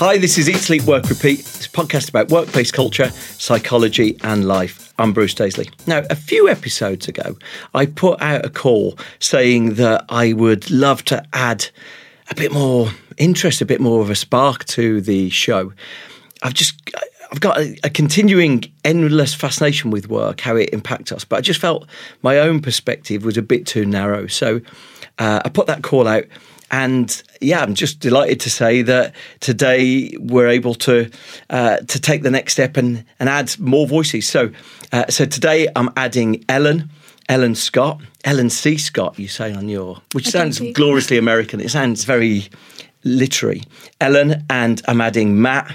Hi, this is Eat, Sleep, Work, Repeat. It's a podcast about workplace culture, psychology and life. I'm Bruce Daisley. Now, a few episodes ago, I put out a call saying that I would love to add a bit more interest, a bit more of a spark to the show. I've got a continuing endless fascination with work, how it impacts us, but I just felt my own perspective was a bit too narrow. So I put that call out and I'm just delighted to say that today we're able to take the next step and add more voices. So today I'm adding Ellen Scott, Ellen C. Scott, you say on your, which sounds gloriously American. It sounds very literary. Ellen, and I'm adding Matt.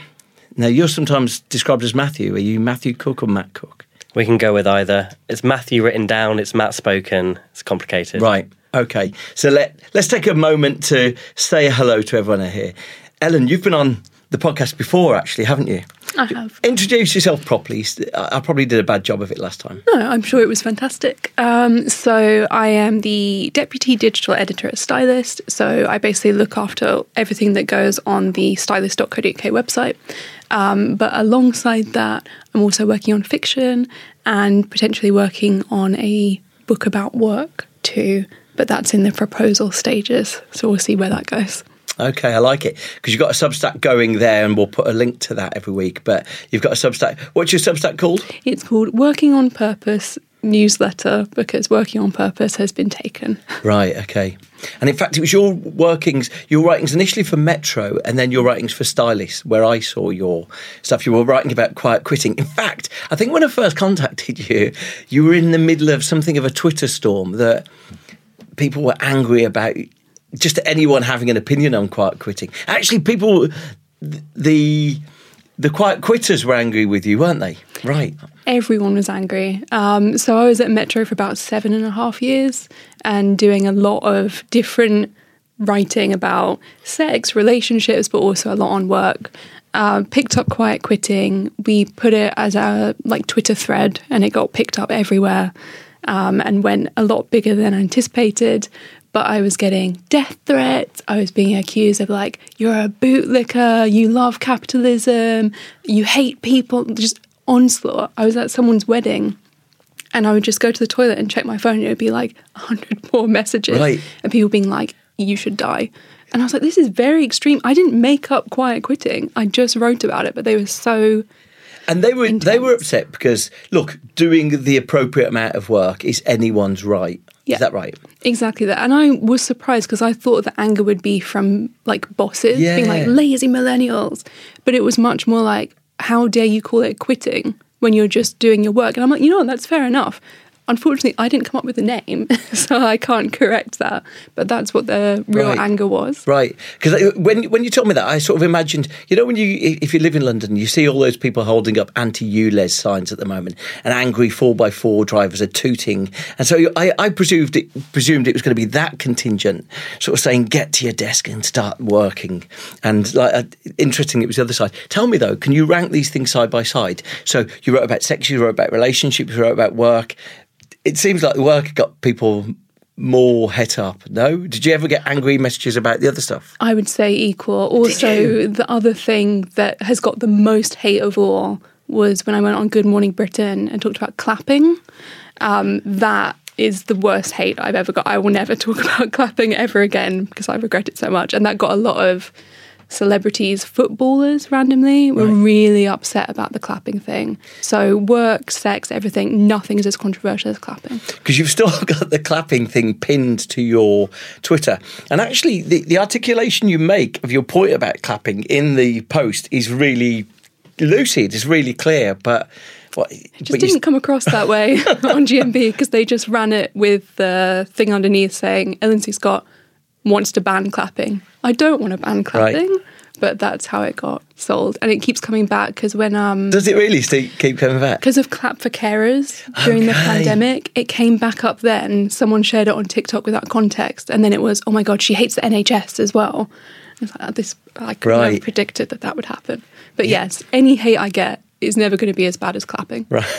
Now, you're sometimes described as Matthew. Are you Matthew Cook or Matt Cook? We can go with either. It's Matthew written down, it's Matt spoken. It's complicated. Right. Okay. So let's take a moment to say hello to everyone here. Ellen, you've been on the podcast before, actually, haven't you? I have. Introduce yourself properly. I probably did a bad job of it last time. No, I'm sure it was fantastic. So I am the Deputy Digital Editor at Stylist. So I basically look after everything that goes on the stylist.co.uk website. But alongside that, I'm also working on fiction and potentially working on a book about work too. But that's in the proposal stages. So we'll see where that goes. Okay, I like it, because you've got a Substack going there and we'll put a link to that every week, but you've got a Substack. What's your Substack called? It's called Working on Purpose Newsletter, because Working on Purpose has been taken. Right, okay. And in fact, it was your writings initially for Metro and then your writings for Stylist, where I saw your stuff. You were writing about quiet quitting. In fact, I think when I first contacted you, you were in the middle of something of a Twitter storm that people were angry about just anyone having an opinion on quiet quitting. Actually, people, the quiet quitters were angry with you, weren't they? Right. Everyone was angry. So I was at Metro for about 7.5 years and doing a lot of different writing about sex, relationships, but also a lot on work. Picked up quiet quitting. We put it as a Twitter thread and it got picked up everywhere and went a lot bigger than anticipated. But I was getting death threats. I was being accused of you're a bootlicker, you love capitalism, you hate people, just onslaught. I was at someone's wedding and I would just go to the toilet and check my phone and it would be 100 more messages. Right. And people being you should die. And I was this is very extreme. I didn't make up quiet quitting. I just wrote about it, but they were so... And they were upset because, look, doing the appropriate amount of work is anyone's right. Yeah, is that right? Exactly that. And I was surprised because I thought the anger would be from bosses being lazy millennials. But it was much more how dare you call it quitting when you're just doing your work? And I'm you know what, that's fair enough. Unfortunately, I didn't come up with a name, so I can't correct that. But that's what the real anger was. Right. Because when you told me that, I sort of imagined, when if you live in London, you see all those people holding up anti-ULEZ signs at the moment, and angry 4x4 drivers are tooting. And so I presumed it was going to be that contingent, sort of saying, get to your desk and start working. And interesting, it was the other side. Tell me, though, can you rank these things side by side? So you wrote about sex, you wrote about relationships, you wrote about work. it seems like the work got people more het up, no? Did you ever get angry messages about the other stuff? I would say equal. Also, the other thing that has got the most hate of all was when I went on Good Morning Britain and talked about clapping. That is the worst hate I've ever got. I will never talk about clapping ever again because I regret it so much. And that got a lot of celebrities, footballers randomly were really upset about the clapping thing. So work, sex, everything, nothing is as controversial as clapping. Because you've still got the clapping thing pinned to your Twitter. And actually, the articulation you make of your point about clapping in the post is really lucid, it's really clear, but... It just didn't come across that way on GMB because they just ran it with the thing underneath saying Ellen C. Scott wants to ban clapping. I don't want to ban clapping, but that's how it got sold. And it keeps coming back because when... Does it really keep coming back? Because of Clap for Carers during the pandemic. It came back up then. Someone shared it on TikTok without context. And then it was, oh my God, she hates the NHS as well. I could not have predicted that would happen. But yes, any hate I get is never going to be as bad as clapping. Right.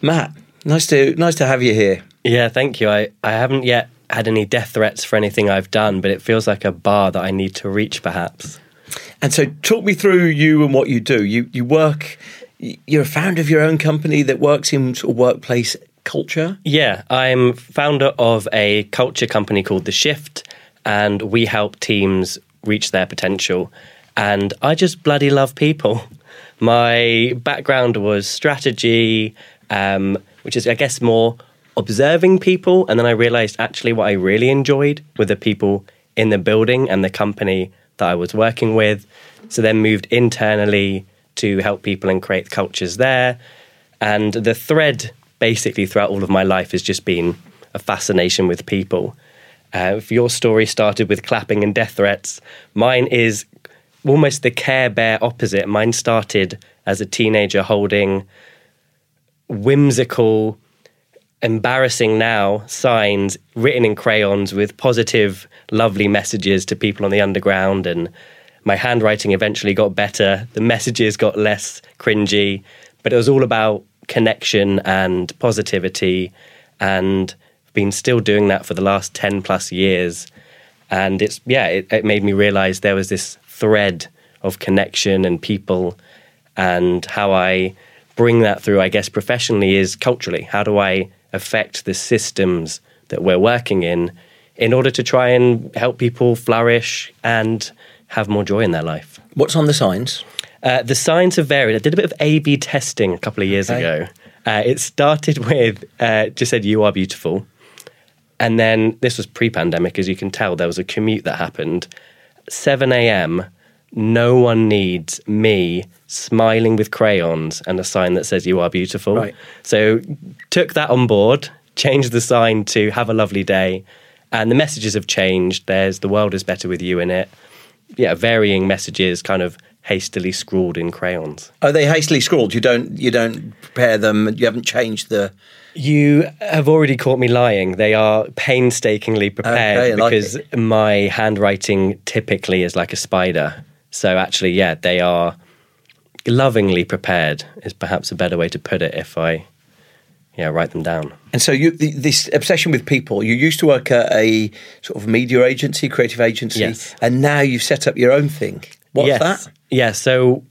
Matt, nice to have you here. Yeah, thank you. I haven't yet had any death threats for anything I've done, but it feels like a bar that I need to reach, perhaps. And so talk me through you and what you do. You work, you're a founder of your own company that works in sort of workplace culture? Yeah, I'm founder of a culture company called The Shift, and we help teams reach their potential. And I just bloody love people. My background was strategy, which is, I guess, more observing people. And then I realised actually what I really enjoyed were the people in the building and the company that I was working with. So then moved internally to help people and create cultures there. And the thread basically throughout all of my life has just been a fascination with people. If your story started with clapping and death threats, mine is almost the Care Bear opposite. Mine started as a teenager holding whimsical, embarrassing now signs written in crayons with positive, lovely messages to people on the underground. And my handwriting eventually got better. The messages got less cringy, but it was all about connection and positivity. And I've been still doing that for the last 10 plus years. And it made me realize there was this thread of connection and people, and how I bring that through, I guess, professionally is culturally. How do I affect the systems that we're working in order to try and help people flourish and have more joy in their life? What's on the signs? The signs have varied. I did a bit of A/B testing a couple of years ago. It started with just said, "You are beautiful." And then this was pre-pandemic, as you can tell, there was a commute that happened. 7 a.m., no one needs me smiling with crayons and a sign that says you are beautiful. Right. So took that on board, changed the sign to have a lovely day. And the messages have changed. There's the world is better with you in it. Yeah, varying messages kind of hastily scrawled in crayons. Are they hastily scrawled? You don't prepare them? You haven't changed the... You have already caught me lying. They are painstakingly prepared because my handwriting typically is like a spider. So actually, yeah, they are lovingly prepared is perhaps a better way to put it if I write them down. And so this obsession with people, you used to work at a sort of media agency, creative agency, and now you've set up your own thing. What's that? Yeah, so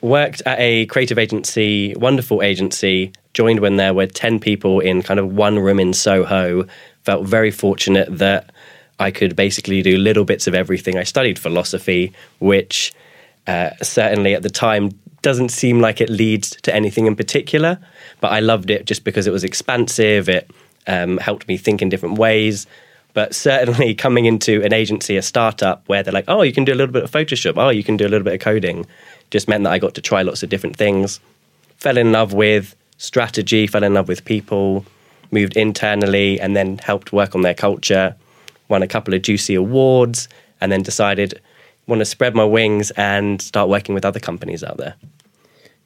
worked at a creative agency, wonderful agency, joined when there were 10 people in kind of one room in Soho. Felt very fortunate that I could basically do little bits of everything. I studied philosophy, which certainly at the time doesn't seem like it leads to anything in particular, but I loved it just because it was expansive. It helped me think in different ways. But certainly coming into an agency, a startup, where they're like, oh, you can do a little bit of Photoshop, oh, you can do a little bit of coding, just meant that I got to try lots of different things. Fell in love with strategy, fell in love with people, moved internally, and then helped work on their culture, won a couple of juicy awards, and then decided I want to spread my wings and start working with other companies out there.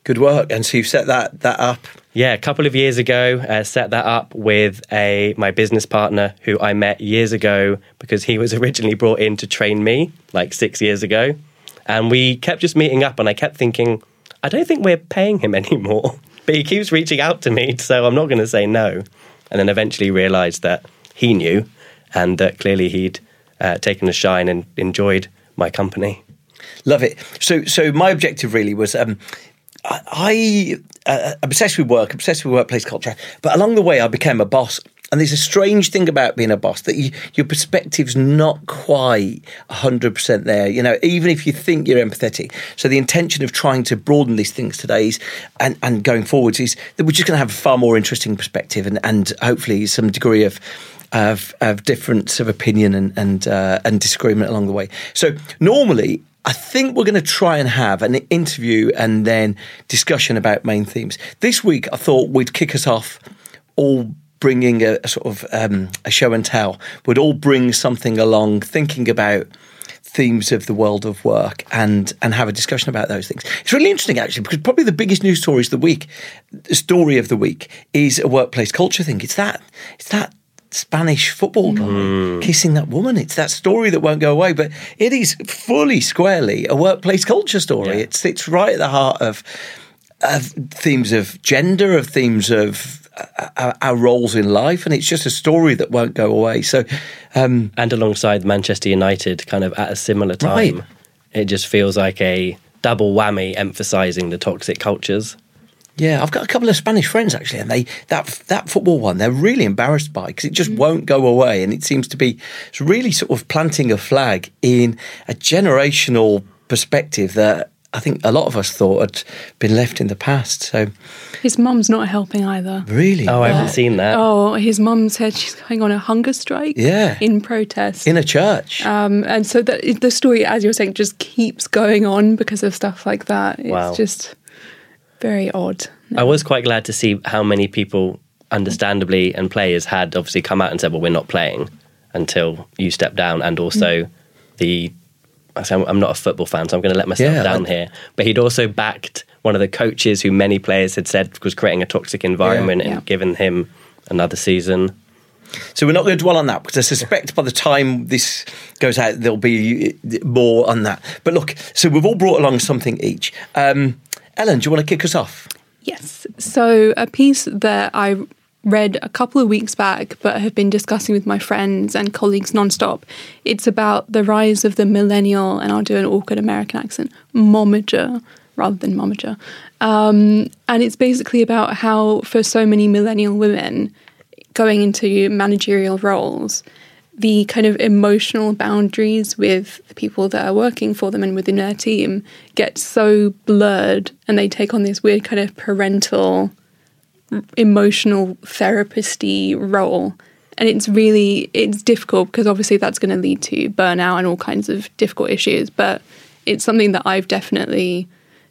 Good work. And so you've set that up? Yeah, a couple of years ago, set that up with my business partner who I met years ago because he was originally brought in to train me like 6 years ago. And we kept just meeting up and I kept thinking, I don't think we're paying him anymore. but he keeps reaching out to me, so I'm not going to say no. And then eventually realised that he knew and that clearly he'd taken a shine and enjoyed my company. Love it. So my objective really was I obsessed with work, obsessed with workplace culture, but along the way I became a boss. And there's a strange thing about being a boss that your perspective's not quite 100% there, you know, even if you think you're empathetic. So the intention of trying to broaden these things today is, and going forwards is that we're just going to have a far more interesting perspective and hopefully some degree of difference of opinion and disagreement along the way. So normally, I think we're going to try and have an interview and then discussion about main themes. This week, I thought we'd kick us off all bringing a sort of a show and tell. We'd all bring something along, thinking about themes of the world of work and have a discussion about those things. It's really interesting, actually, because probably the biggest news story of the week is a workplace culture thing. It's that Spanish football guy kissing that woman. It's that story that won't go away, but it is fully squarely a workplace culture story. Yeah. It's right at the heart of themes of gender, of themes of our roles in life, and it's just a story that won't go away. So, and alongside Manchester United, kind of at a similar time, right. It just feels like a double whammy emphasising the toxic cultures. Yeah, I've got a couple of Spanish friends actually, and that football one they're really embarrassed by because it just won't go away, and it seems to be it's really sort of planting a flag in a generational perspective that I think a lot of us thought had been left in the past. So his mum's not helping either. Really? Oh, I haven't seen that. Oh, his mum said she's going on a hunger strike. Yeah, in protest in a church. And so the story, as you were saying, just keeps going on because of stuff like that. It's just very odd. No. I was quite glad to see how many people, understandably, and players had obviously come out and said, well, we're not playing until you step down. And also I'm not a football fan, so I'm going to let myself down here. But he'd also backed one of the coaches who many players had said was creating a toxic environment and given him another season. So we're not going to dwell on that because I suspect by the time this goes out, there'll be more on that. But look, so we've all brought along something each. Ellen, do you want to kick us off? Yes. So a piece that I read a couple of weeks back but have been discussing with my friends and colleagues nonstop. It's about the rise of the millennial, and I'll do an awkward American accent, momager rather than momager. And it's basically about how for so many millennial women going into managerial roles, the kind of emotional boundaries with the people that are working for them and within their team get so blurred, and they take on this weird kind of parental, emotional therapist-y role. And it's difficult because obviously that's going to lead to burnout and all kinds of difficult issues. But it's something that I've definitely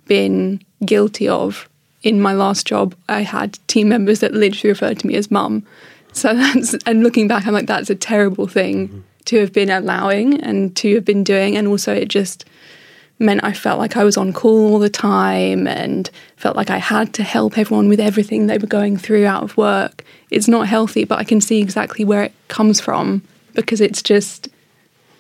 been guilty of. In my last job, I had team members that literally referred to me as mum. So and looking back, I'm like, that's a terrible thing to have been allowing and to have been doing. And also it just meant I felt like I was on call all the time and felt like I had to help everyone with everything they were going through out of work. It's not healthy, but I can see exactly where it comes from because it's just,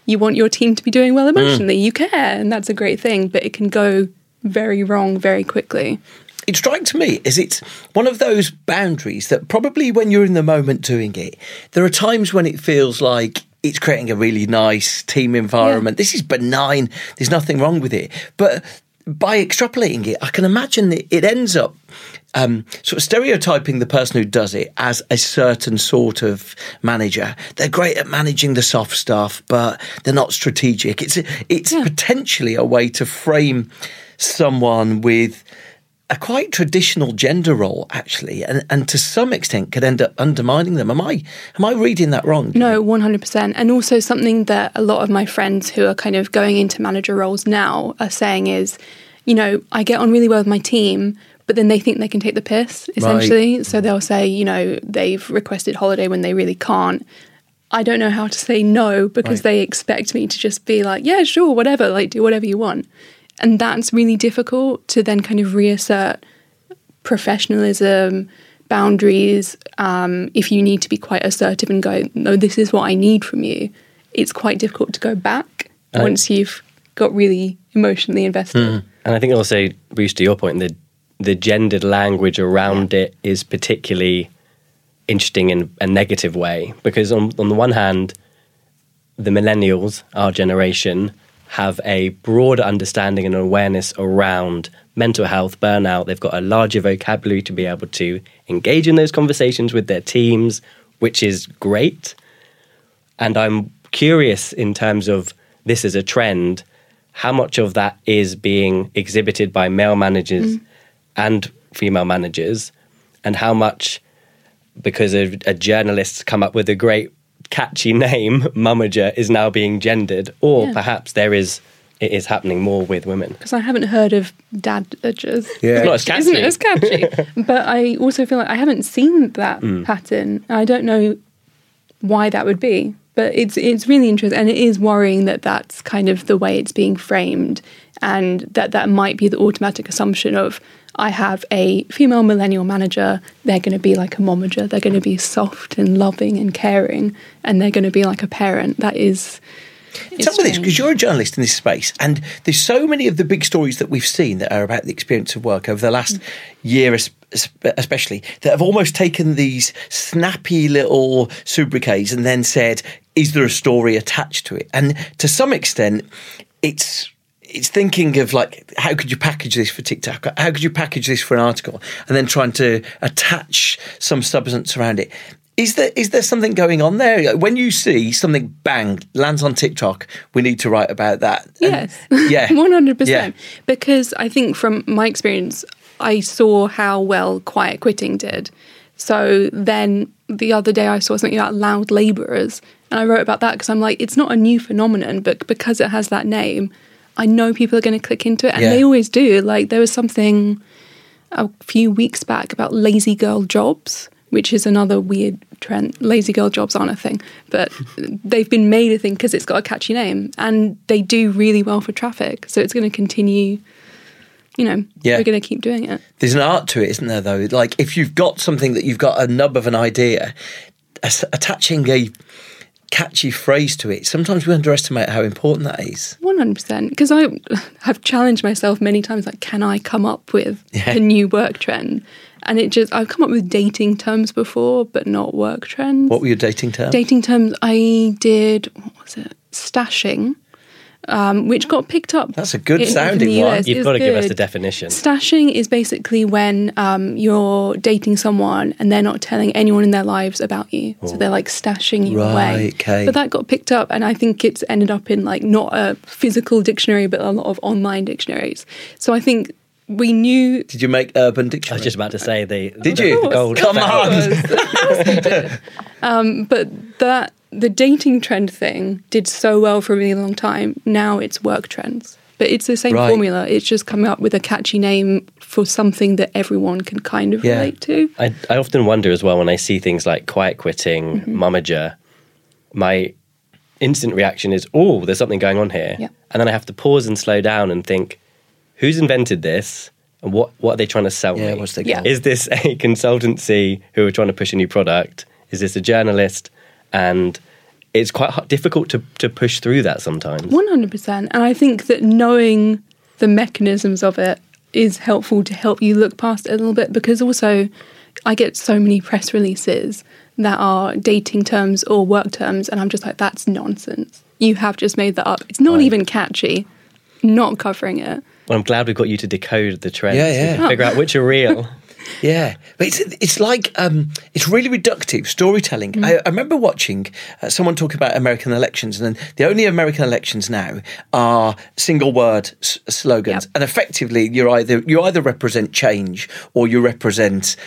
you want your team to be doing well emotionally. You care, and that's a great thing, but it can go very wrong very quickly. It strikes me as it's one of those boundaries that probably when you're in the moment doing it, there are times when it feels like it's creating a really nice team environment. Yeah. This is benign. There's nothing wrong with it. But by extrapolating it, I can imagine that it ends up sort of stereotyping the person who does it as a certain sort of manager. They're great at managing the soft stuff, but they're not strategic. It's potentially a way to frame someone with a quite traditional gender role, actually, and to some extent could end up undermining them. Am I reading that wrong? No, 100%. And also something that a lot of my friends who are kind of going into manager roles now are saying is, you know, I get on really well with my team, but then they think they can take the piss, essentially. Right. So they'll say, you know, they've requested holiday when they really can't. I don't know how to say no because they expect me to just be like, yeah, sure, whatever, like do whatever you want. And that's really difficult to then kind of reassert professionalism, boundaries, if you need to be quite assertive and go, no, this is what I need from you. It's quite difficult to go back once you've got really emotionally invested. And I think also, Bruce, to your point, the the gendered language around it is particularly interesting in a negative way, because on the one hand, the millennials, our generation, have a broader understanding and awareness around mental health, burnout. They've got a larger vocabulary to be able to engage in those conversations with their teams, which is great. And I'm curious in terms of this as a trend, how much of that is being exhibited by male managers and female managers, and how much, because a journalist's come up with a great catchy name, Mummager, is now being gendered, or perhaps it is happening more with women. Because I haven't heard of Dadgers. Yeah. It's not as catchy. Isn't as catchy. But I also feel like I haven't seen that pattern. I don't know why that would be, but it's really interesting, and it is worrying that that's kind of the way it's being framed, and that might be the automatic assumption of, I have a female millennial manager, they're going to be like a momager, they're going to be soft and loving and caring, and they're going to be like a parent. That is... Tell me this, because you're a journalist in this space, and there's so many of the big stories that we've seen that are about the experience of work over the last year especially, that have almost taken these snappy little sobriquets and then said, is there a story attached to it? And to some extent, it's thinking of, like, how could you package this for TikTok? How could you package this for an article? And then trying to attach some substance around it. Is there something going on there? When you see something, bang, lands on TikTok, we need to write about that. Yes, and, 100%. Yeah. Because I think from my experience, I saw how well quiet quitting did. So then the other day I saw something about loud labourers, and I wrote about that because I'm like, it's not a new phenomenon, but because it has that name, I know people are going to click into it, and they always do. Like, there was something a few weeks back about lazy girl jobs, which is another weird trend. Lazy girl jobs aren't a thing, but they've been made a thing because it's got a catchy name, and they do really well for traffic. So it's going to continue, we're going to keep doing it. There's an art to it, isn't there, though? Like, if you've got something that you've got a nub of an idea, attaching a catchy phrase to it, sometimes we underestimate how important that is. 100%, because I have challenged myself many times, like, can I come up with a new work trend? And I've come up with dating terms before, but not work trends. What were your dating terms? Dating terms, I did, what was it, stashing, which got picked up. That's a good sounding one. You've got to give us the definition. Stashing is basically when you're dating someone and they're not telling anyone in their lives about you. Oh. So they're like stashing you away. Okay. But that got picked up, and I think it's ended up in, like, not a physical dictionary, but a lot of online dictionaries. So I think we knew... Did you make Urban Dictionary? I was just about to say they... Did you? The gold. Come on! Of course they did. But that... The dating trend thing did so well for a really long time. Now it's work trends. But it's the same formula. It's just coming up with a catchy name for something that everyone can kind of relate to. I often wonder as well when I see things like quiet quitting, Mummager, my instant reaction is, oh, there's something going on here. Yeah. And then I have to pause and slow down and think, who's invented this? And what are they trying to sell me? What's the goal? Is this a consultancy who are trying to push a new product? Is this a journalist? And it's quite difficult to push through that sometimes. 100%. And I think that knowing the mechanisms of it is helpful to help you look past it a little bit, because also I get so many press releases that are dating terms or work terms, and I'm just like, that's nonsense. You have just made that up. It's not even catchy, not covering it. Well, I'm glad we've got you to decode the trends and figure out which are real. Yeah, but it's like, it's really reductive storytelling. I remember watching someone talk about American elections, and then the only American elections now are single word slogans. Yep. And effectively, you either represent change or you represent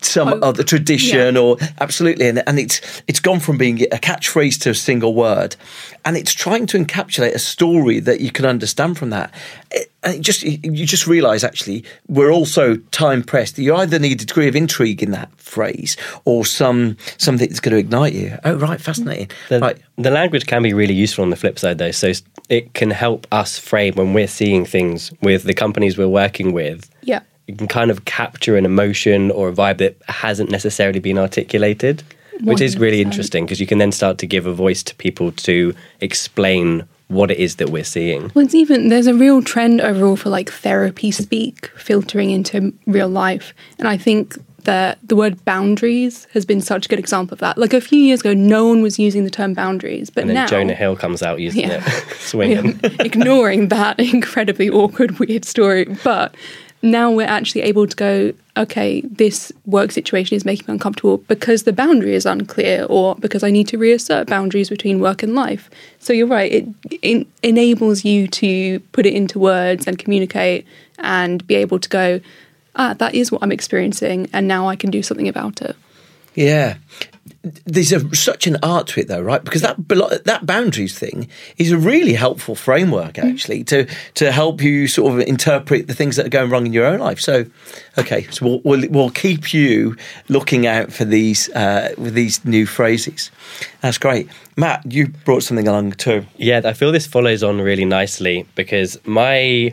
some other tradition, or absolutely. And it's gone from being a catchphrase to a single word, and it's trying to encapsulate a story that you can understand from that. And you just realise, actually, we're also time pressed. You either need a degree of intrigue in that phrase or something that's going to ignite you. Oh, right, fascinating. The language can be really useful on the flip side, though. So it can help us frame when we're seeing things with the companies we're working with. Yeah. You can kind of capture an emotion or a vibe that hasn't necessarily been articulated, which is really interesting, because you can then start to give a voice to people to explain what it is that we're seeing. Well, it's even, there's a real trend overall for like therapy speak filtering into real life. And I think that the word boundaries has been such a good example of that. Like a few years ago, no one was using the term boundaries, but and then now Jonah Hill comes out using it, swinging. Ignoring that incredibly awkward, weird story. But now we're actually able to go, okay, this work situation is making me uncomfortable because the boundary is unclear, or because I need to reassert boundaries between work and life. So you're right, it enables you to put it into words and communicate and be able to go, that is what I'm experiencing, and now I can do something about it. Yeah. There's such an art to it, though, right? Because that boundaries thing is a really helpful framework, actually, to help you sort of interpret the things that are going wrong in your own life. So, okay, so we'll keep you looking out for these new phrases. That's great. Matt, you brought something along too. Yeah, I feel this follows on really nicely, because my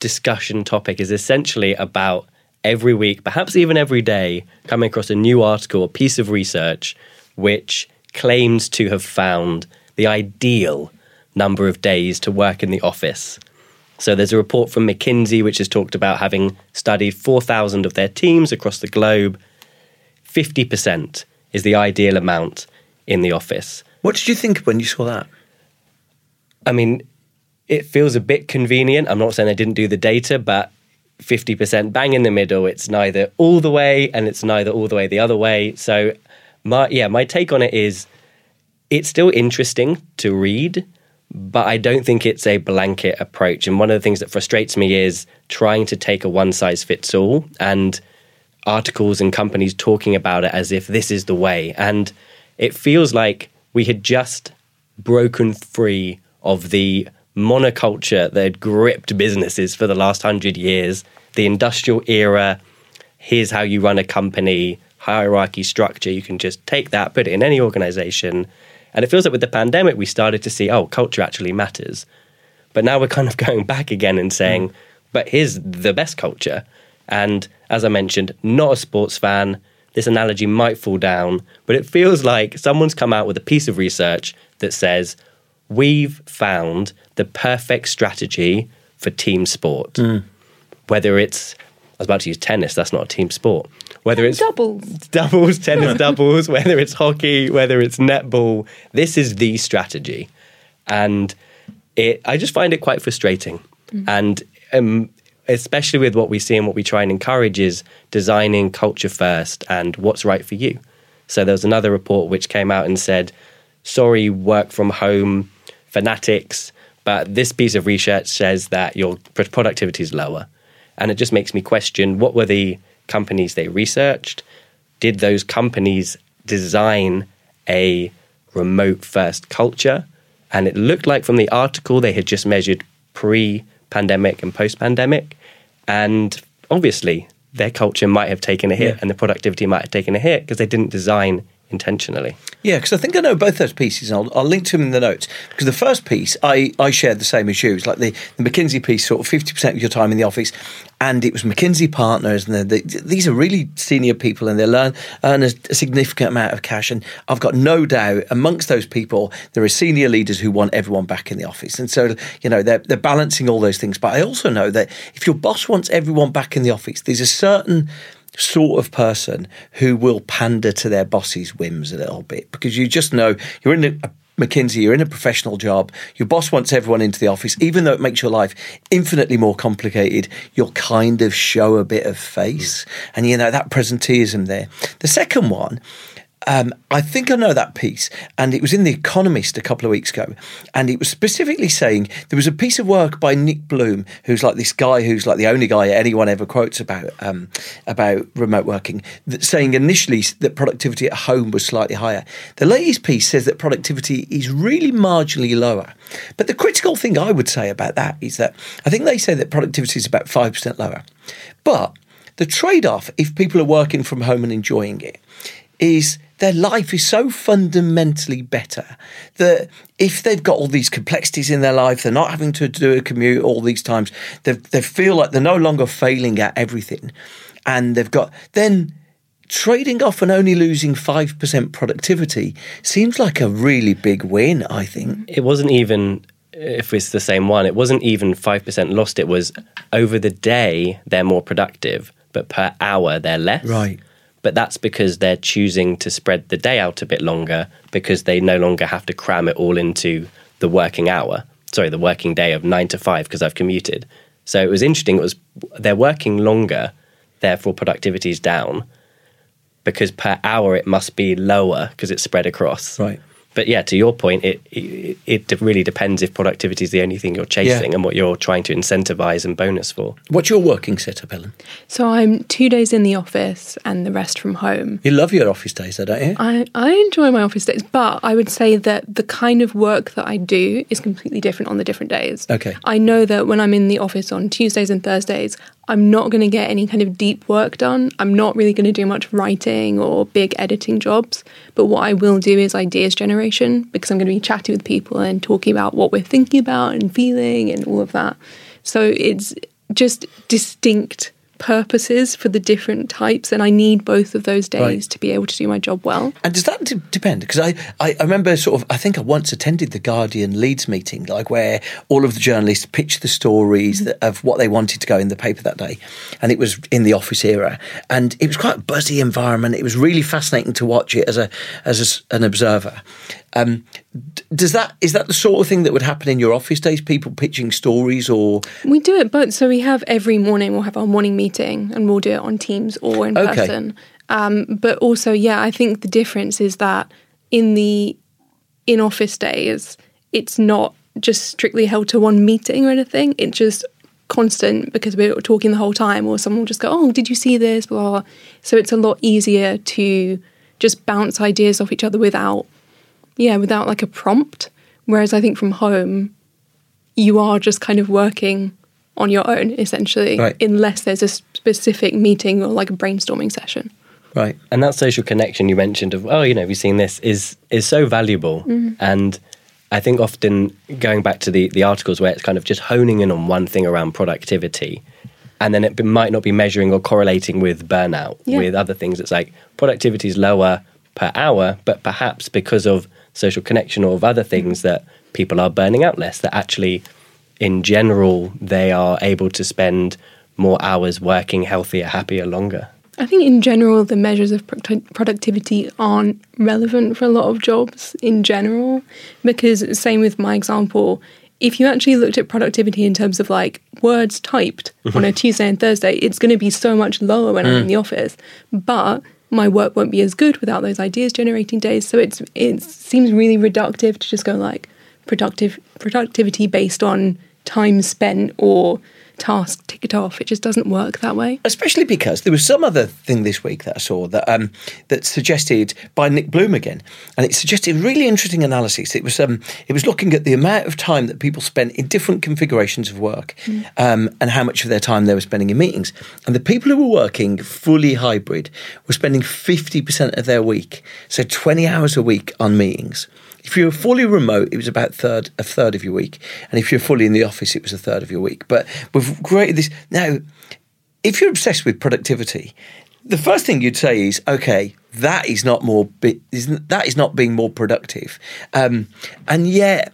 discussion topic is essentially about every week, perhaps even every day, coming across a new article, a piece of research, which claims to have found the ideal number of days to work in the office. So there's a report from McKinsey, which has talked about having studied 4,000 of their teams across the globe. 50% is the ideal amount in the office. What did you think when you saw that? I mean, it feels a bit convenient. I'm not saying they didn't do the data, but 50% bang in the middle. It's neither all the way and it's neither all the way the other way. So my take on it is it's still interesting to read, but I don't think it's a blanket approach. And one of the things that frustrates me is trying to take a one-size-fits-all, and articles and companies talking about it as if this is the way. And it feels like we had just broken free of the monoculture that had gripped businesses for the last 100 years, the industrial era. Here's how you run a company, hierarchy structure. You can just take that, put it in any organization. And it feels like with the pandemic, we started to see, culture actually matters. But now we're kind of going back again and saying, but here's the best culture. And as I mentioned, not a sports fan. This analogy might fall down, but it feels like someone's come out with a piece of research that says, we've found the perfect strategy for team sport. Whether it's, I was about to use tennis, that's not a team sport. Whether it's doubles, tennis doubles, whether it's hockey, whether it's netball, this is the strategy. And I just find it quite frustrating. And especially with what we see and what we try and encourage is designing culture first and what's right for you. So there was another report which came out and said, sorry, work from home fanatics, but this piece of research says that your productivity is lower. And it just makes me question, what were the companies they researched? Did those companies design a remote first culture? And it looked like from the article they had just measured pre-pandemic and post-pandemic. And obviously their culture might have taken a hit and the productivity might have taken a hit because they didn't design intentionally. Yeah, because I think I know both those pieces, and I'll link to them in the notes. Because the first piece, I shared the same as you. It's like the McKinsey piece, sort of 50% of your time in the office, and it was McKinsey partners, and these are really senior people, and they earn a significant amount of cash. And I've got no doubt amongst those people, there are senior leaders who want everyone back in the office. And so, you know, they're balancing all those things. But I also know that if your boss wants everyone back in the office, there's a certain sort of person who will pander to their boss's whims a little bit, because you just know you're in a McKinsey, you're in a professional job, your boss wants everyone into the office, even though it makes your life infinitely more complicated, you'll kind of show a bit of face. And, you know, that presenteeism there. The second one, I think I know that piece, and it was in The Economist a couple of weeks ago, and it was specifically saying there was a piece of work by Nick Bloom, who's like this guy who's like the only guy anyone ever quotes about remote working, that saying initially that productivity at home was slightly higher. The latest piece says that productivity is really marginally lower. But the critical thing I would say about that is that I think they say that productivity is about 5% lower. But the trade-off, if people are working from home and enjoying it, is their life is so fundamentally better that if they've got all these complexities in their life, they're not having to do a commute all these times, they feel like they're no longer failing at everything. And they've got then trading off and only losing 5% productivity seems like a really big win, I think. It wasn't even if it's the same one, it wasn't even 5% lost. It was over the day, they're more productive, but per hour, they're less. Right. But that's because they're choosing to spread the day out a bit longer because they no longer have to cram it all into the working hour. Sorry, the working day of 9 to 5 because I've commuted. So it was interesting. It was they're working longer, therefore productivity's down because per hour it must be lower because it's spread across. Right. But yeah, to your point, it really depends if productivity is the only thing you're chasing and what you're trying to incentivize and bonus for. What's your working setup, Ellen? So I'm 2 days in the office and the rest from home. You love your office days, though, don't you? I enjoy my office days, but I would say that the kind of work that I do is completely different on the different days. Okay. I know that when I'm in the office on Tuesdays and Thursdays, I'm not going to get any kind of deep work done. I'm not really going to do much writing or big editing jobs. But what I will do is ideas generation because I'm going to be chatting with people and talking about what we're thinking about and feeling and all of that. So it's just distinct purposes for the different types, and I need both of those days to be able to do my job well. And does that depend? Because I remember sort of, I think I once attended the Guardian Leeds meeting, like where all of the journalists pitched the stories of what they wanted to go in the paper that day, and it was in the office era, and it was quite a buzzy environment. It was really fascinating to watch it as an observer. Is that the sort of thing that would happen in your office days, people pitching stories or...? We do it, but so we have every morning, we'll have our morning meeting and we'll do it on Teams or in person. But also, I think the difference is that in the in-office days, it's not just strictly held to one meeting or anything. It's just constant because we're talking the whole time or someone will just go, oh, did you see this? Blah, blah. So it's a lot easier to just bounce ideas off each other without like a prompt. Whereas I think from home, you are just kind of working on your own, essentially, unless there's a specific meeting or like a brainstorming session. Right. And that social connection you mentioned of, have you seen this, is so valuable. Mm. And I think often going back to the articles where it's kind of just honing in on one thing around productivity, and then it might not be measuring or correlating with burnout, with other things. It's like productivity is lower per hour, but perhaps because of social connection or of other things that people are burning out less, that actually in general they are able to spend more hours working healthier, happier, longer. I think in general the measures of productivity aren't relevant for a lot of jobs in general, because same with my example, if you actually looked at productivity in terms of like words typed on a Tuesday and Thursday, it's going to be so much lower when I'm in the office, but my work won't be as good without those ideas generating days. So it seems really reductive to just go like productivity based on time spent or task ticked off. It just doesn't work that way. Especially because there was some other thing this week that I saw that suggested by Nick Bloom again, and it suggested really interesting analysis. It was looking at the amount of time that people spent in different configurations of work, and how much of their time they were spending in meetings. And the people who were working fully hybrid were spending 50% of their week, so 20 hours a week, on meetings. If you were fully remote, it was about a third of your week. And if you're fully in the office, it was a third of your week. But we've created this. Now, if you're obsessed with productivity, the first thing you'd say is, okay, that is not being more productive. And yet,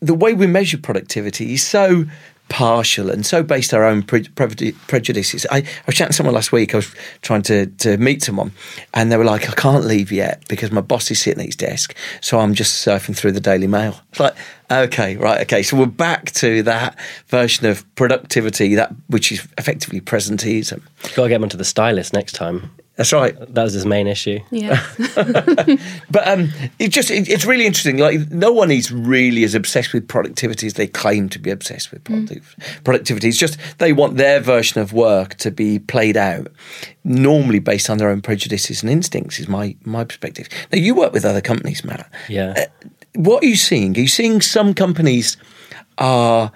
the way we measure productivity is so partial and so based on our own prejudices. I was chatting to someone last week. I was trying to meet someone, and they were like, I can't leave yet because my boss is sitting at his desk, so I'm just surfing through the Daily Mail. It's like, okay, so we're back to that version of productivity, that which is effectively presenteeism. You've got to get him onto the Stylist next time. That's right. That was his main issue. Yeah. But it's really interesting. Like, no one is really as obsessed with productivity as they claim to be obsessed with productivity. It's just they want their version of work to be played out, normally based on their own prejudices and instincts, is my perspective. Now, you work with other companies, Matt. Yeah. What are you seeing? Are you seeing some companies are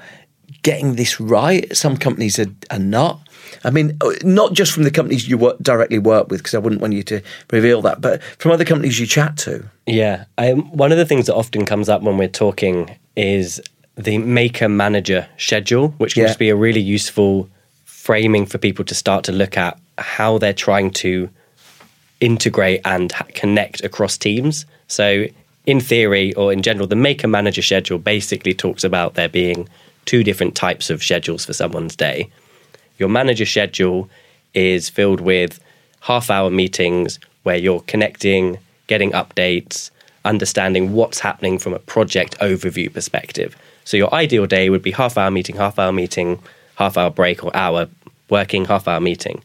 getting this right? Some companies are not. I mean, not just from the companies you directly work with, because I wouldn't want you to reveal that, but from other companies you chat to. Yeah. One of the things that often comes up when we're talking is the maker-manager schedule, which can just be a really useful framing for people to start to look at how they're trying to integrate and connect across teams. So in theory or in general, the maker-manager schedule basically talks about there being two different types of schedules for someone's day. Your manager schedule is filled with half-hour meetings where you're connecting, getting updates, understanding what's happening from a project overview perspective. So your ideal day would be half-hour meeting, half-hour break or hour working, half-hour meeting.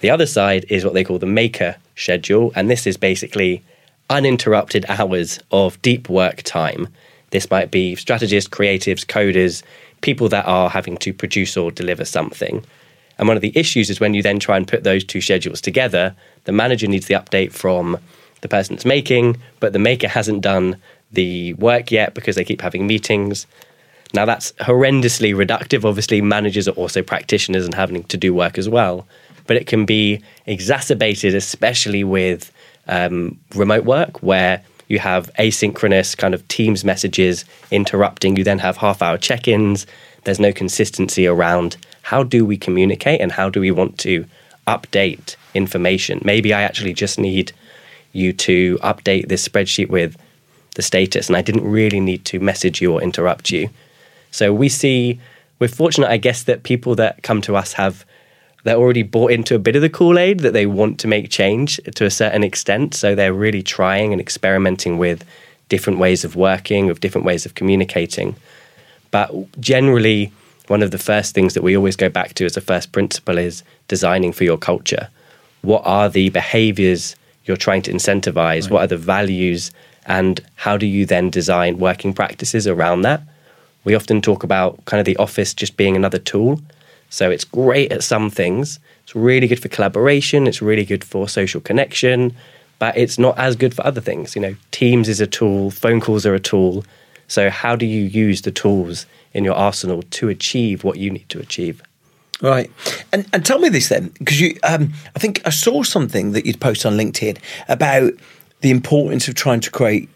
The other side is what they call the maker schedule, and this is basically uninterrupted hours of deep work time. This might be strategists, creatives, coders, people that are having to produce or deliver something. And one of the issues is when you then try and put those two schedules together, the manager needs the update from the person that's making, but the maker hasn't done the work yet because they keep having meetings. Now that's horrendously reductive. Obviously, managers are also practitioners and having to do work as well, but it can be exacerbated, especially with remote work, where you have asynchronous kind of Teams messages interrupting. You then have half-hour check-ins. There's no consistency around how do we communicate and how do we want to update information. Maybe I actually just need you to update this spreadsheet with the status, and I didn't really need to message you or interrupt you. So we're fortunate, I guess, that people that come to us they're already bought into a bit of the Kool-Aid, that they want to make change to a certain extent. So they're really trying and experimenting with different ways of working, with different ways of communicating. But generally, one of the first things that we always go back to as a first principle is designing for your culture. What are the behaviors you're trying to incentivize? Right. What are the values? And how do you then design working practices around that? We often talk about kind of the office just being another tool. So it's great at some things. It's really good for collaboration. It's really good for social connection, but it's not as good for other things. You know, Teams is a tool, phone calls are a tool. So how do you use the tools in your arsenal to achieve what you need to achieve? Right. And tell me this then, because you, I think I saw something that you'd post on LinkedIn about the importance of trying to create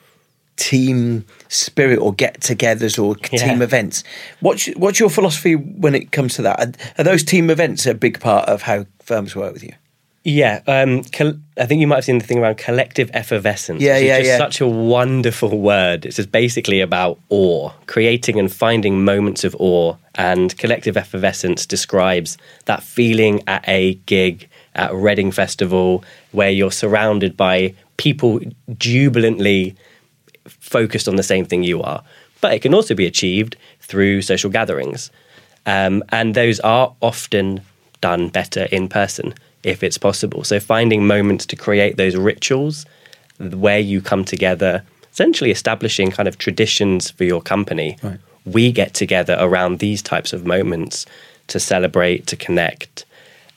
team spirit or get-togethers or team events. What's your philosophy when it comes to that? Are those team events a big part of how firms work with you? Yeah, I think you might have seen the thing around collective effervescence. Yeah. Such a wonderful word. It's just basically about awe, creating and finding moments of awe. And collective effervescence describes that feeling at a gig, at a Reading Festival, where you're surrounded by people jubilantly focused on the same thing you are. But it can also be achieved through social gatherings. And those are often done better in person, if it's possible. So finding moments to create those rituals where you come together, essentially establishing kind of traditions for your company. Right. We get together around these types of moments to celebrate, to connect.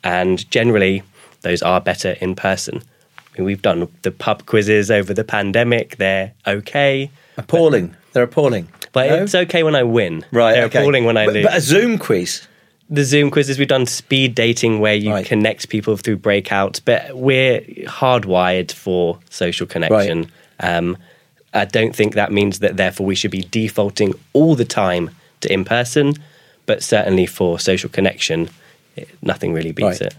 And generally, those are better in person. I mean, we've done the pub quizzes over the pandemic. They're okay. Appalling. They're appalling. But no? It's okay when I win. Right. They're okay. Appalling when I lose. But a Zoom quiz? The Zoom quizzes, we've done speed dating where you right. connect people through breakouts, but we're hardwired for social connection. Right. I don't think that means that therefore we should be defaulting all the time to in-person, but certainly for social connection, nothing really beats right. it.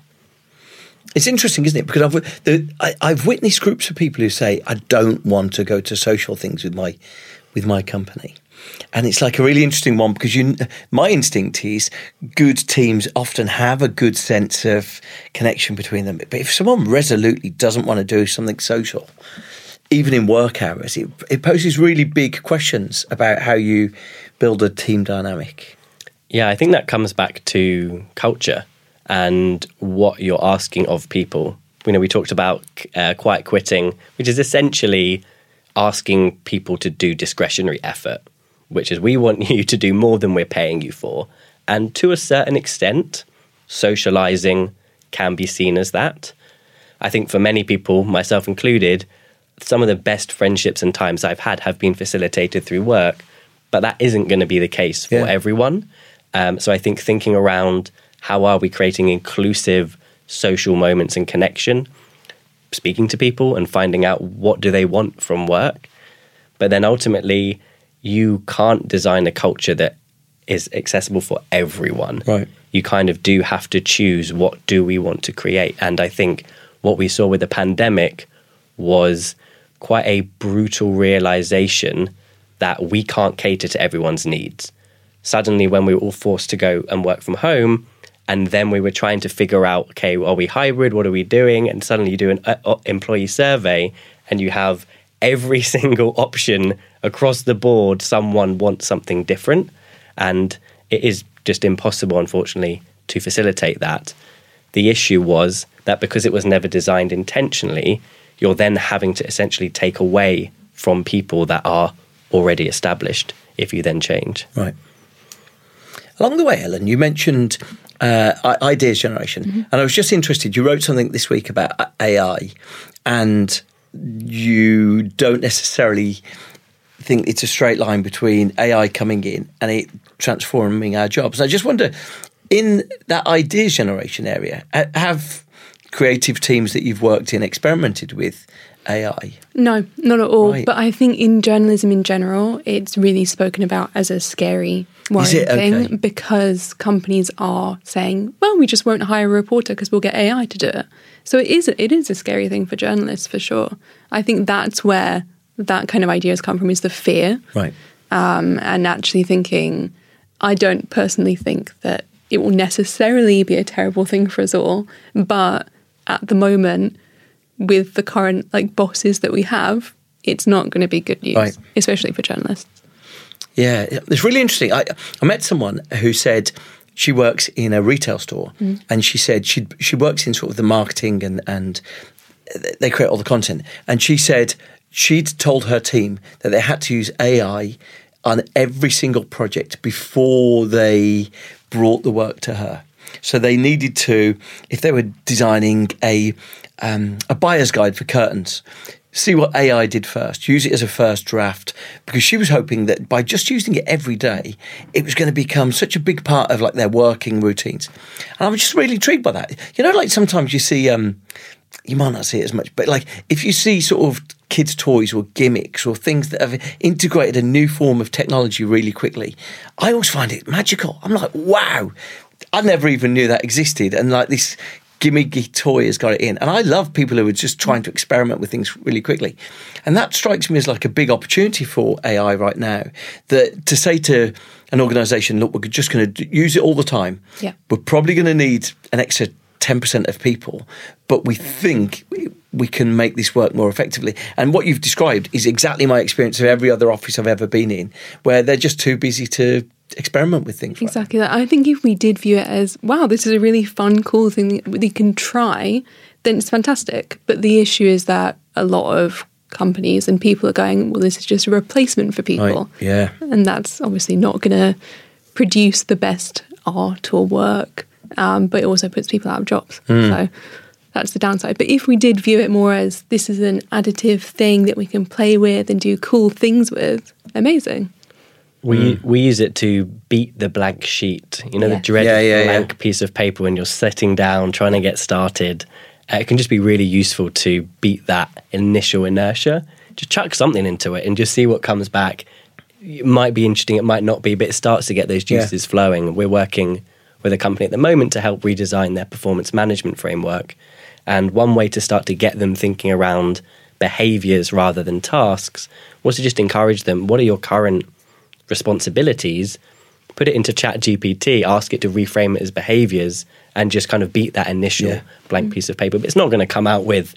It's interesting, isn't it? Because I've witnessed groups of people who say, I don't want to go to social things with my company. And it's like a really interesting one, because my instinct is good teams often have a good sense of connection between them. But if someone resolutely doesn't want to do something social, even in work hours, it poses really big questions about how you build a team dynamic. Yeah, I think that comes back to culture and what you're asking of people. You know, we talked about quiet quitting, which is essentially asking people to do discretionary effort, which is we want you to do more than we're paying you for. And to a certain extent, socializing can be seen as that. I think for many people, myself included, some of the best friendships and times I've had have been facilitated through work, but that isn't going to be the case for everyone. So I think thinking around how are we creating inclusive social moments and connection, speaking to people and finding out what do they want from work. But then ultimately, you can't design a culture that is accessible for everyone. Right. You kind of do have to choose what do we want to create. And I think what we saw with the pandemic was quite a brutal realization that we can't cater to everyone's needs. Suddenly, when we were all forced to go and work from home, and then we were trying to figure out, okay, well, are we hybrid? What are we doing? And suddenly you do an employee survey and you have every single option across the board. Someone wants something different. And it is just impossible, unfortunately, to facilitate that. The issue was that because it was never designed intentionally, you're then having to essentially take away from people that are already established if you then change. Right. Along the way, Ellen, you mentioned ideas generation. Mm-hmm. And I was just interested, you wrote something this week about AI, and you don't necessarily think it's a straight line between AI coming in and it transforming our jobs. And I just wonder, in that ideas generation area, have creative teams that you've worked in experimented with AI? No, not at all. Right. But I think in journalism in general, it's really spoken about as a scary, worrying thing, okay, because companies are saying, well, we just won't hire a reporter because we'll get AI to do it. So it is a scary thing for journalists, for sure. I think that's where that kind of ideas come from, is the fear. Right. And actually thinking, I don't personally think that it will necessarily be a terrible thing for us all, but at the moment, with the current bosses that we have, it's not going to be good news, right, especially for journalists. Yeah, it's really interesting. I met someone who said she works in a retail store, and she said she works in sort of the marketing and they create all the content. And she said she'd told her team that they had to use AI on every single project before they brought the work to her. So they needed to, if they were designing a buyer's guide for curtains, see what AI did first, use it as a first draft, because she was hoping that by just using it every day, it was going to become such a big part of their working routines. And I was just really intrigued by that. You know, sometimes you see, you might not see it as much, but if you see sort of kids' toys or gimmicks or things that have integrated a new form of technology really quickly, I always find it magical. I'm like, wow, I never even knew that existed. And this gimmicky toy has got it in. And I love people who are just trying to experiment with things really quickly. And that strikes me as a big opportunity for AI right now, that to say to an organisation, look, we're just going to use it all the time. Yeah. We're probably going to need an extra 10% of people, but we think we can make this work more effectively. And what you've described is exactly my experience of every other office I've ever been in, where they're just too busy to experiment with things. Exactly. Like that. I think if we did view it as, wow, this is a really fun, cool thing that we can try, then it's fantastic. But the issue is that a lot of companies and people are going, well, this is just a replacement for people. Right. Yeah. And that's obviously not going to produce the best art or work, but it also puts people out of jobs. So that's the downside. But if we did view it more as this is an additive thing that we can play with and do cool things with, amazing. We use it to beat the blank sheet, the dreaded blank piece of paper when you're sitting down, trying to get started. It can just be really useful to beat that initial inertia. Just chuck something into it and just see what comes back. It might be interesting, it might not be, but it starts to get those juices flowing. We're working with a company at the moment to help redesign their performance management framework. And one way to start to get them thinking around behaviours rather than tasks was to just encourage them, what are your current responsibilities, put it into ChatGPT, ask it to reframe it as behaviours, and just kind of beat that initial blank piece of paper. But it's not going to come out with,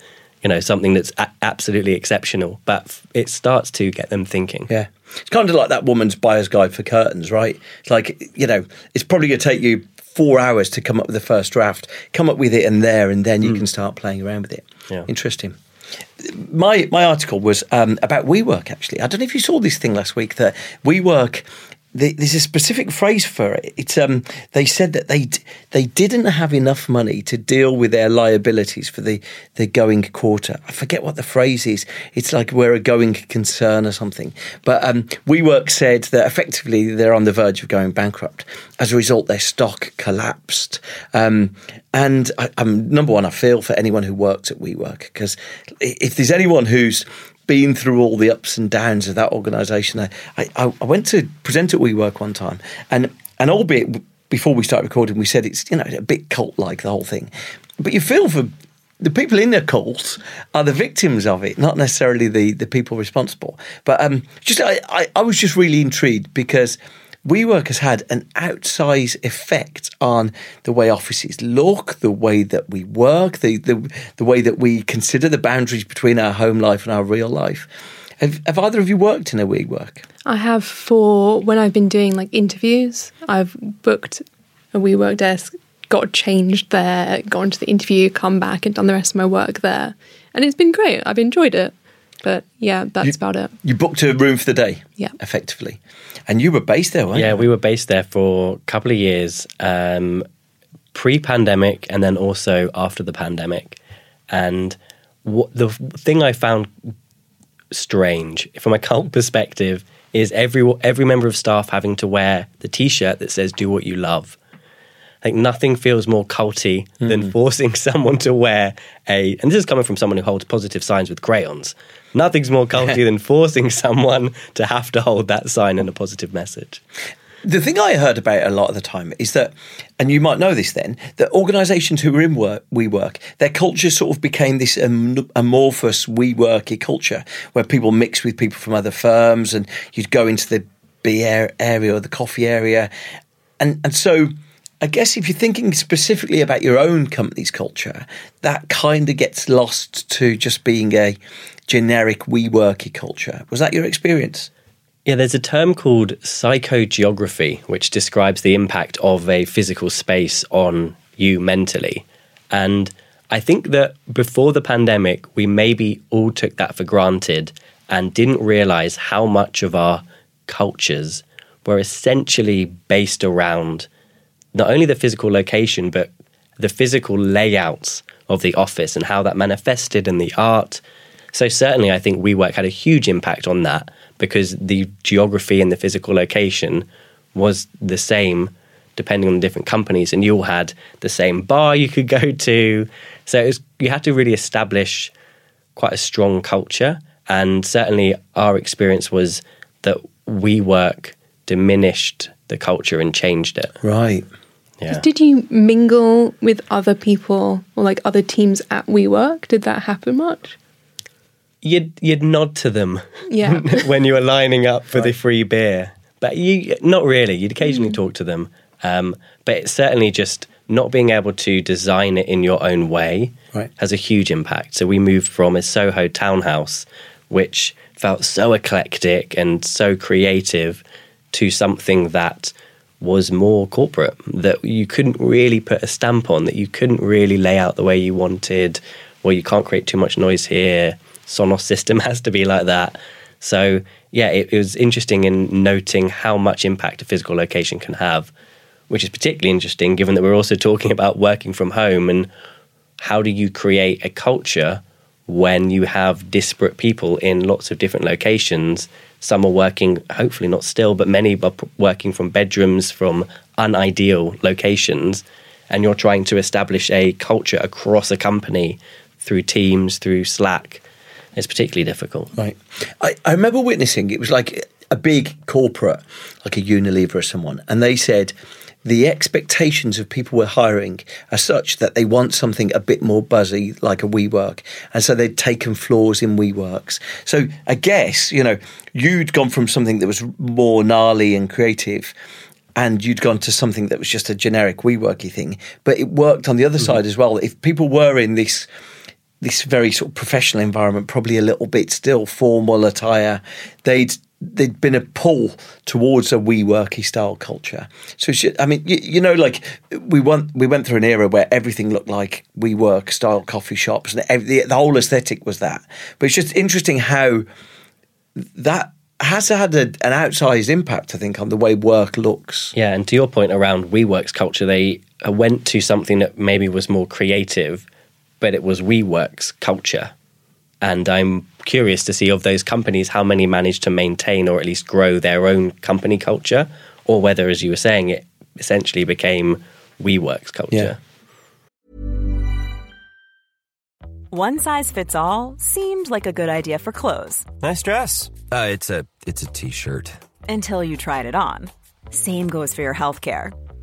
something that's absolutely exceptional, but it starts to get them thinking. Yeah. It's kind of like that woman's buyer's guide for curtains, right? It's it's probably going to take you 4 hours to come up with the first draft, come up with it and then you can start playing around with it. Yeah. Interesting. My article was about WeWork, actually. I don't know if you saw this thing last week, that WeWork, there's a specific phrase for it. It's they said that they didn't have enough money to deal with their liabilities for the going quarter. I forget what the phrase is. It's we're a going concern or something. But WeWork said that effectively they're on the verge of going bankrupt. As a result, their stock collapsed. And number one, I feel for anyone who works at WeWork, because if there's anyone who's been through all the ups and downs of that organisation. I went to present at WeWork one time, and albeit before we started recording, we said it's a bit cult-like, the whole thing. But you feel for the people in the cult are the victims of it, not necessarily the people responsible. But I was just really intrigued because WeWork has had an outsized effect on the way offices look, the way that we work, the way that we consider the boundaries between our home life and our real life. Have either of you worked in a WeWork? I have for when I've been doing like interviews. I've booked a WeWork desk, got changed there, gone to the interview, come back and done the rest of my work there. And it's been great. I've enjoyed it. But yeah, about it. You booked a room for the day, yeah, effectively. And you were based there, weren't you? Yeah, we were based there for a couple of years, pre-pandemic and then also after the pandemic. And the thing I found strange from a cult perspective is every member of staff having to wear the T-shirt that says, do what you love. Like nothing feels more culty than forcing someone to wear and this is coming from someone who holds positive signs with crayons. Nothing's more culty than forcing someone to have to hold that sign and a positive message. The thing I heard about a lot of the time is that, and you might know this then, that organisations who were in WeWork, their culture sort of became this amorphous WeWork-y culture where people mixed with people from other firms and you'd go into the beer area or the coffee area. And so I guess if you're thinking specifically about your own company's culture, that kind of gets lost to just being a generic WeWork-y culture. Was that your experience? Yeah, there's a term called psychogeography, which describes the impact of a physical space on you mentally. And I think that before the pandemic, we maybe all took that for granted and didn't realise how much of our cultures were essentially based around not only the physical location, but the physical layouts of the office and how that manifested in the art. So certainly I think WeWork had a huge impact on that because the geography and the physical location was the same depending on the different companies and you all had the same bar you could go to. So you had to really establish quite a strong culture. And certainly our experience was that WeWork diminished the culture and changed it. Right. Yeah. Did you mingle with other people or like other teams at WeWork? Did that happen much? You'd nod to them, yeah, when you were lining up for the free beer, but not really. You'd occasionally talk to them, but it's certainly just not being able to design it in your own way has a huge impact. So we moved from a Soho townhouse, which felt so eclectic and so creative, to something that was more corporate, that you couldn't really put a stamp on, that you couldn't really lay out the way you wanted, or you can't create too much noise here. Sonos system has to be like that. So yeah, it was interesting in noting how much impact a physical location can have, which is particularly interesting given that we're also talking about working from home and how do you create a culture when you have disparate people in lots of different locations. Some are working, hopefully not still, but many are working from bedrooms, from unideal locations, and you're trying to establish a culture across a company through Teams, through Slack. It's particularly difficult. Right. I remember witnessing, it was like a big corporate, like a Unilever or someone, and they said the expectations of people we're hiring are such that they want something a bit more buzzy, like a WeWork. And so they'd taken floors in WeWorks. So I guess, you'd gone from something that was more gnarly and creative and you'd gone to something that was just a generic WeWork-y thing. But it worked on the other side as well. If people were in this very sort of professional environment, probably a little bit still formal attire, there'd been a pull towards a WeWork-y style culture. So, we went through an era where everything looked like WeWork style coffee shops and the whole aesthetic was that. But it's just interesting how that has had an outsized impact, I think, on the way work looks. Yeah, and to your point around WeWork's culture, they went to something that maybe was more creative, but it was WeWork's culture. And I'm curious to see of those companies how many managed to maintain or at least grow their own company culture, or whether, as you were saying, it essentially became WeWork's culture. Yeah. One size fits all seemed like a good idea for clothes. Nice dress. It's a t-shirt. Until you tried it on. Same goes for your healthcare.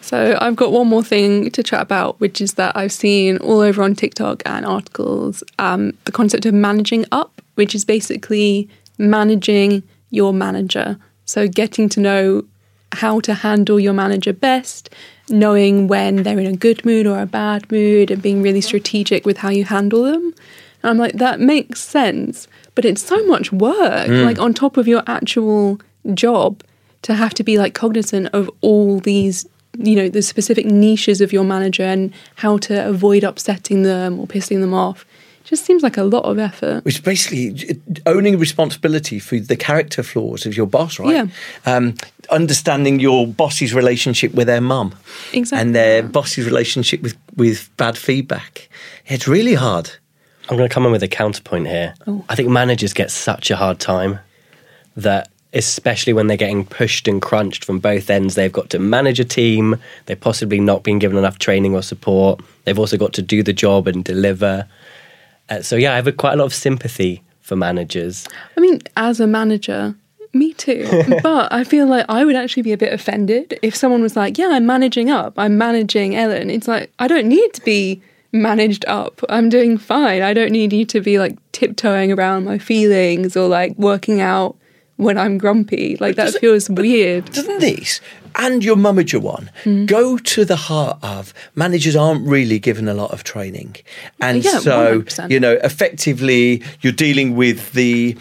So I've got one more thing to chat about, which is that I've seen all over on TikTok and articles the concept of managing up, which is basically managing your manager. So getting to know how to handle your manager best, knowing when they're in a good mood or a bad mood, and being really strategic with how you handle them. And I'm like, that makes sense, but it's so much work, like on top of your actual job, to have to be like cognizant of all these, you know, the specific niches of your manager and how to avoid upsetting them or pissing them off. It just seems like a lot of effort. Which is basically owning responsibility for the character flaws of your boss, right? Yeah. Understanding your boss's relationship with their mum. Exactly. And their boss's relationship with bad feedback. It's really hard. I'm going to come in with a counterpoint here. Oh. I think managers get such a hard time that, especially when they're getting pushed and crunched from both ends. They've got to manage a team. They've possibly not been given enough training or support. They've also got to do the job and deliver. So, I have quite a lot of sympathy for managers. I mean, as a manager, me too. But I feel like I would actually be a bit offended if someone was like, yeah, I'm managing up. I'm managing Ellen. It's like, I don't need to be managed up. I'm doing fine. I don't need you to be like tiptoeing around my feelings or like working out when I'm grumpy. Like, that feels weird. Doesn't this, and your manager one, go to the heart of managers aren't really given a lot of training. And so, 100%. You know, effectively you're dealing with the,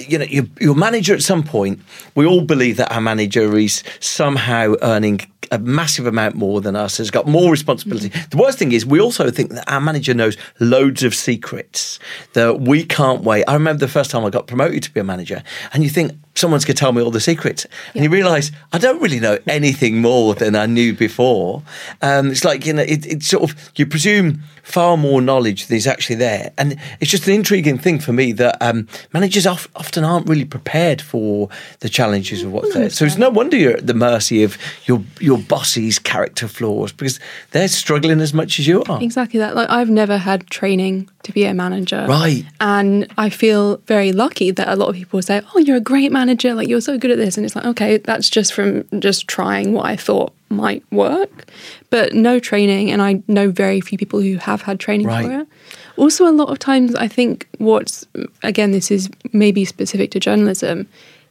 you know, your manager at some point. We all believe that our manager is somehow earning a massive amount more than us, has got more responsibility. The worst thing is we also think that our manager knows loads of secrets that we can't wait. I remember the first time I got promoted to be a manager, and you think someone's going to tell me all the secrets. And you realise I don't really know anything more than I knew before. It's like, you know, it's sort of, you presume far more knowledge than is actually there. And it's just an intriguing thing for me that managers often aren't really prepared for the challenges of what's there. So it's no wonder you're at the mercy of your boss's character flaws, because they're struggling as much as you are. Exactly that. Like, I've never had training to be a manager. Right. And I feel very lucky that a lot of people say, oh, you're a great manager, like you're so good at this. And it's like, okay, that's just from just trying what I thought might work, but no training. And I know very few people who have had training for it. Also, a lot of times I think what's, again, this is maybe specific to journalism,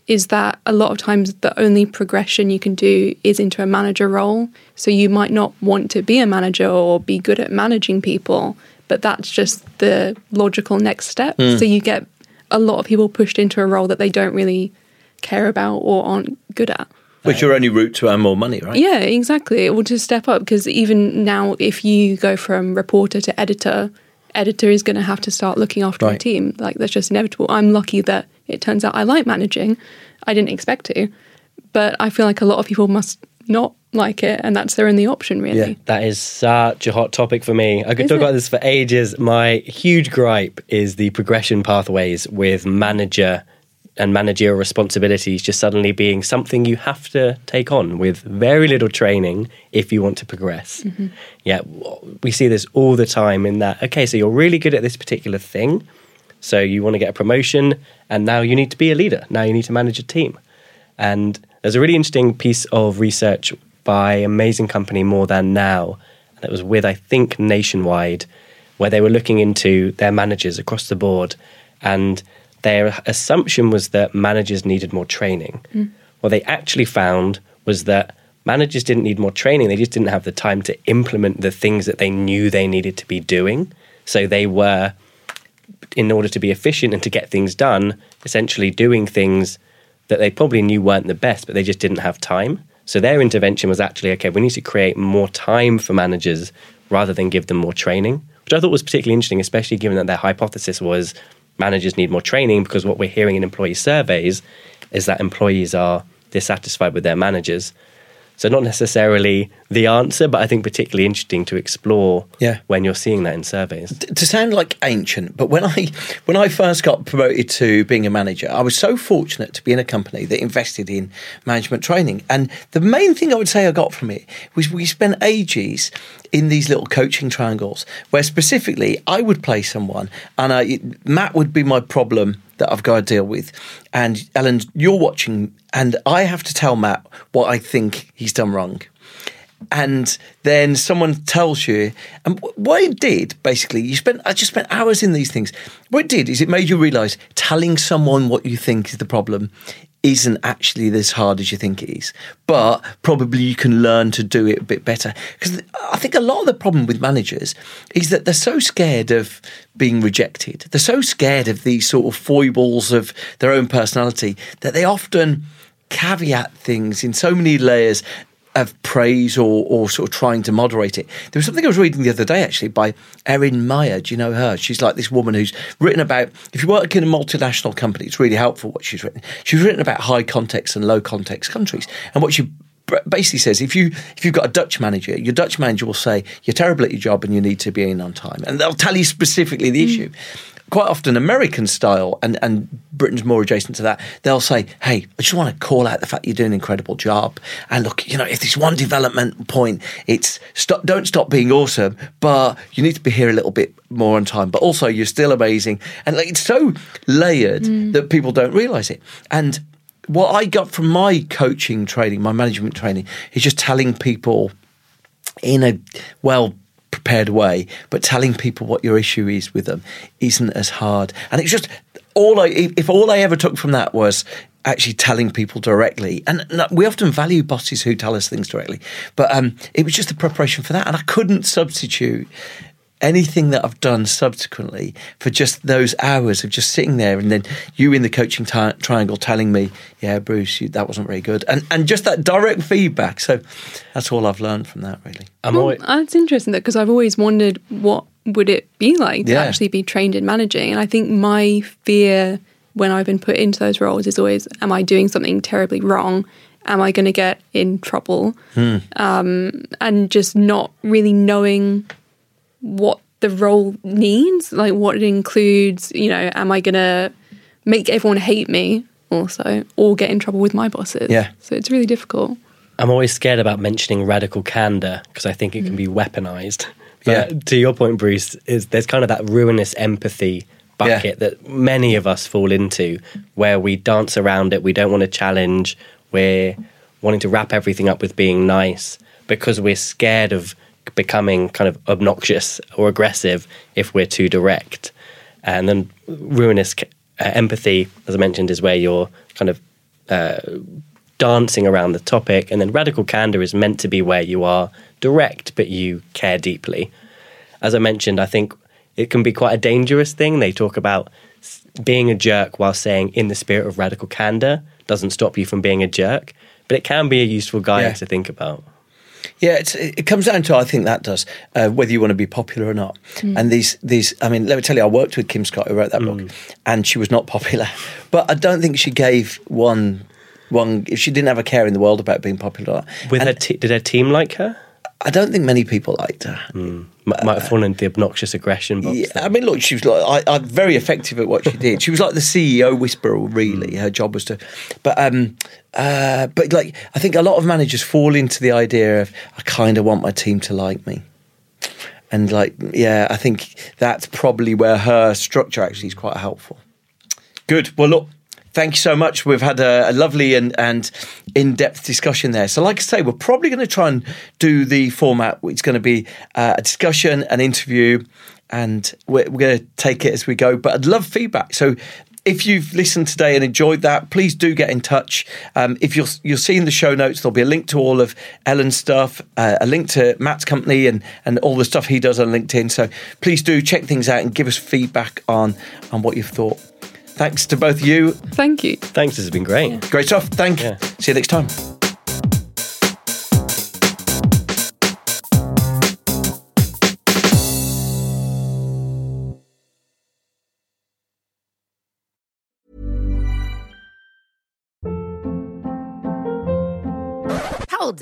is that a lot of times the only progression you can do is into a manager role. So you might not want to be a manager or be good at managing people, but that's just the logical next step. So you get a lot of people pushed into a role that they don't really care about or aren't good at. Which your only route to earn more money, right? Yeah, exactly. Or to step up, because even now, if you go from reporter to editor, editor is going to have to start looking after a team. Like, that's just inevitable. I'm lucky that it turns out I like managing. I didn't expect to, but I feel like a lot of people must not like it, and that's their only option, really. Yeah. That is such a hot topic for me. I could talk about this for ages. My huge gripe is the progression pathways with manager and managerial responsibilities just suddenly being something you have to take on with very little training if you want to progress. Yeah, we see this all the time in that, okay, so you're really good at this particular thing, so you want to get a promotion, and now you need to be a leader. Now you need to manage a team. And there's a really interesting piece of research by amazing company More Than Now, that was with, I think, Nationwide, where they were looking into their managers across the board And their assumption was that managers needed more training. Mm. What they actually found was that managers didn't need more training. They just didn't have the time to implement the things that they knew they needed to be doing. So they were, in order to be efficient and to get things done, essentially doing things that they probably knew weren't the best, but they just didn't have time. So their intervention was actually, okay, we need to create more time for managers rather than give them more training, which I thought was particularly interesting, especially given that their hypothesis was managers need more training, because what we're hearing in employee surveys is that employees are dissatisfied with their managers. So not necessarily the answer, but I think particularly interesting to explore when you're seeing that in surveys. To sound like ancient, but when I first got promoted to being a manager, I was so fortunate to be in a company that invested in management training. And the main thing I would say I got from it was we spent ages in these little coaching triangles where specifically I would play someone and Matt would be my problem that I've got to deal with. And Ellen, you're watching, and I have to tell Matt what I think he's done wrong. And then someone tells you, and what it did, basically, I just spent hours in these things. What it did is it made you realise telling someone what you think is the problem isn't actually as hard as you think it is, but probably you can learn to do it a bit better. Because I think a lot of the problem with managers is that they're so scared of being rejected. They're so scared of these sort of foibles of their own personality that they often caveat things in so many layers of praise or sort of trying to moderate it. There was something I was reading the other day, actually, by Erin Meyer. Do you know her? She's like this woman who's written about, if you work in a multinational company, it's really helpful what she's written. She's written about high context and low context countries. And what she basically says, if you've got a Dutch manager, your Dutch manager will say, you're terrible at your job and you need to be in on time. And they'll tell you specifically the issue. Quite often American style, and Britain's more adjacent to that, they'll say, hey, I just want to call out the fact you're doing an incredible job. And look, you know, if there's one development point, it's don't stop being awesome, but you need to be here a little bit more on time. But also you're still amazing. And like, it's so layered that people don't realise it. And what I got from my coaching training, my management training, is just telling people in a prepared way, but telling people what your issue is with them isn't as hard. And it's just all I ever took from that was actually telling people directly. And we often value bosses who tell us things directly, but it was just the preparation for that. And I couldn't substitute anything that I've done subsequently for just those hours of just sitting there and then you in the coaching triangle telling me, yeah, Bruce, that wasn't very good. And just that direct feedback. So that's all I've learned from that, really. That's interesting, because I've always wondered what would it be like to actually be trained in managing. And I think my fear when I've been put into those roles is always, am I doing something terribly wrong? Am I going to get in trouble? And just not really knowing what the role needs, like what it includes. You know, am I going to make everyone hate me also, or get in trouble with my bosses? Yeah. So it's really difficult. I'm always scared about mentioning radical candor, because I think it can be weaponized. But to your point, Bruce, there's kind of that ruinous empathy bucket that many of us fall into, where we dance around it, we don't want to challenge, we're wanting to wrap everything up with being nice, because we're scared of becoming kind of obnoxious or aggressive if we're too direct. And then ruinous empathy, as I mentioned, is where you're kind of dancing around the topic. And then radical candor is meant to be where you are direct, but you care deeply. As I mentioned, I think it can be quite a dangerous thing. They talk about being a jerk while saying, in the spirit of radical candor, doesn't stop you from being a jerk, but it can be a useful guide to think about. Yeah, it comes down to, I think that does, whether you want to be popular or not. And these, I mean, let me tell you, I worked with Kim Scott, who wrote that book, and she was not popular. But I don't think she gave one, if she didn't have a care in the world about being popular. Did her team like her? I don't think many people liked her. Might have fallen into the obnoxious aggression box. Yeah, I mean, look, she was like, I'm very effective at what she did. She was like the CEO whisperer, really. Her job was to... But like, I think a lot of managers fall into the idea of, I kind of want my team to like me. And like, yeah, I think that's probably where her structure actually is quite helpful. Good. Well, look, thank you so much. We've had a lovely and in-depth discussion there. So like I say, we're probably going to try and do the format. It's going to be a discussion, an interview, and we're going to take it as we go. But I'd love feedback. So if you've listened today and enjoyed that, please do get in touch. If you're seeing the show notes, there'll be a link to all of Ellen's stuff, a link to Matt's company and all the stuff he does on LinkedIn. So please do check things out and give us feedback on what you've thought. Thanks to both of you. Thank you. Thanks, this has been great. Yeah. Great stuff. Thanks. Yeah. See you next time. Hold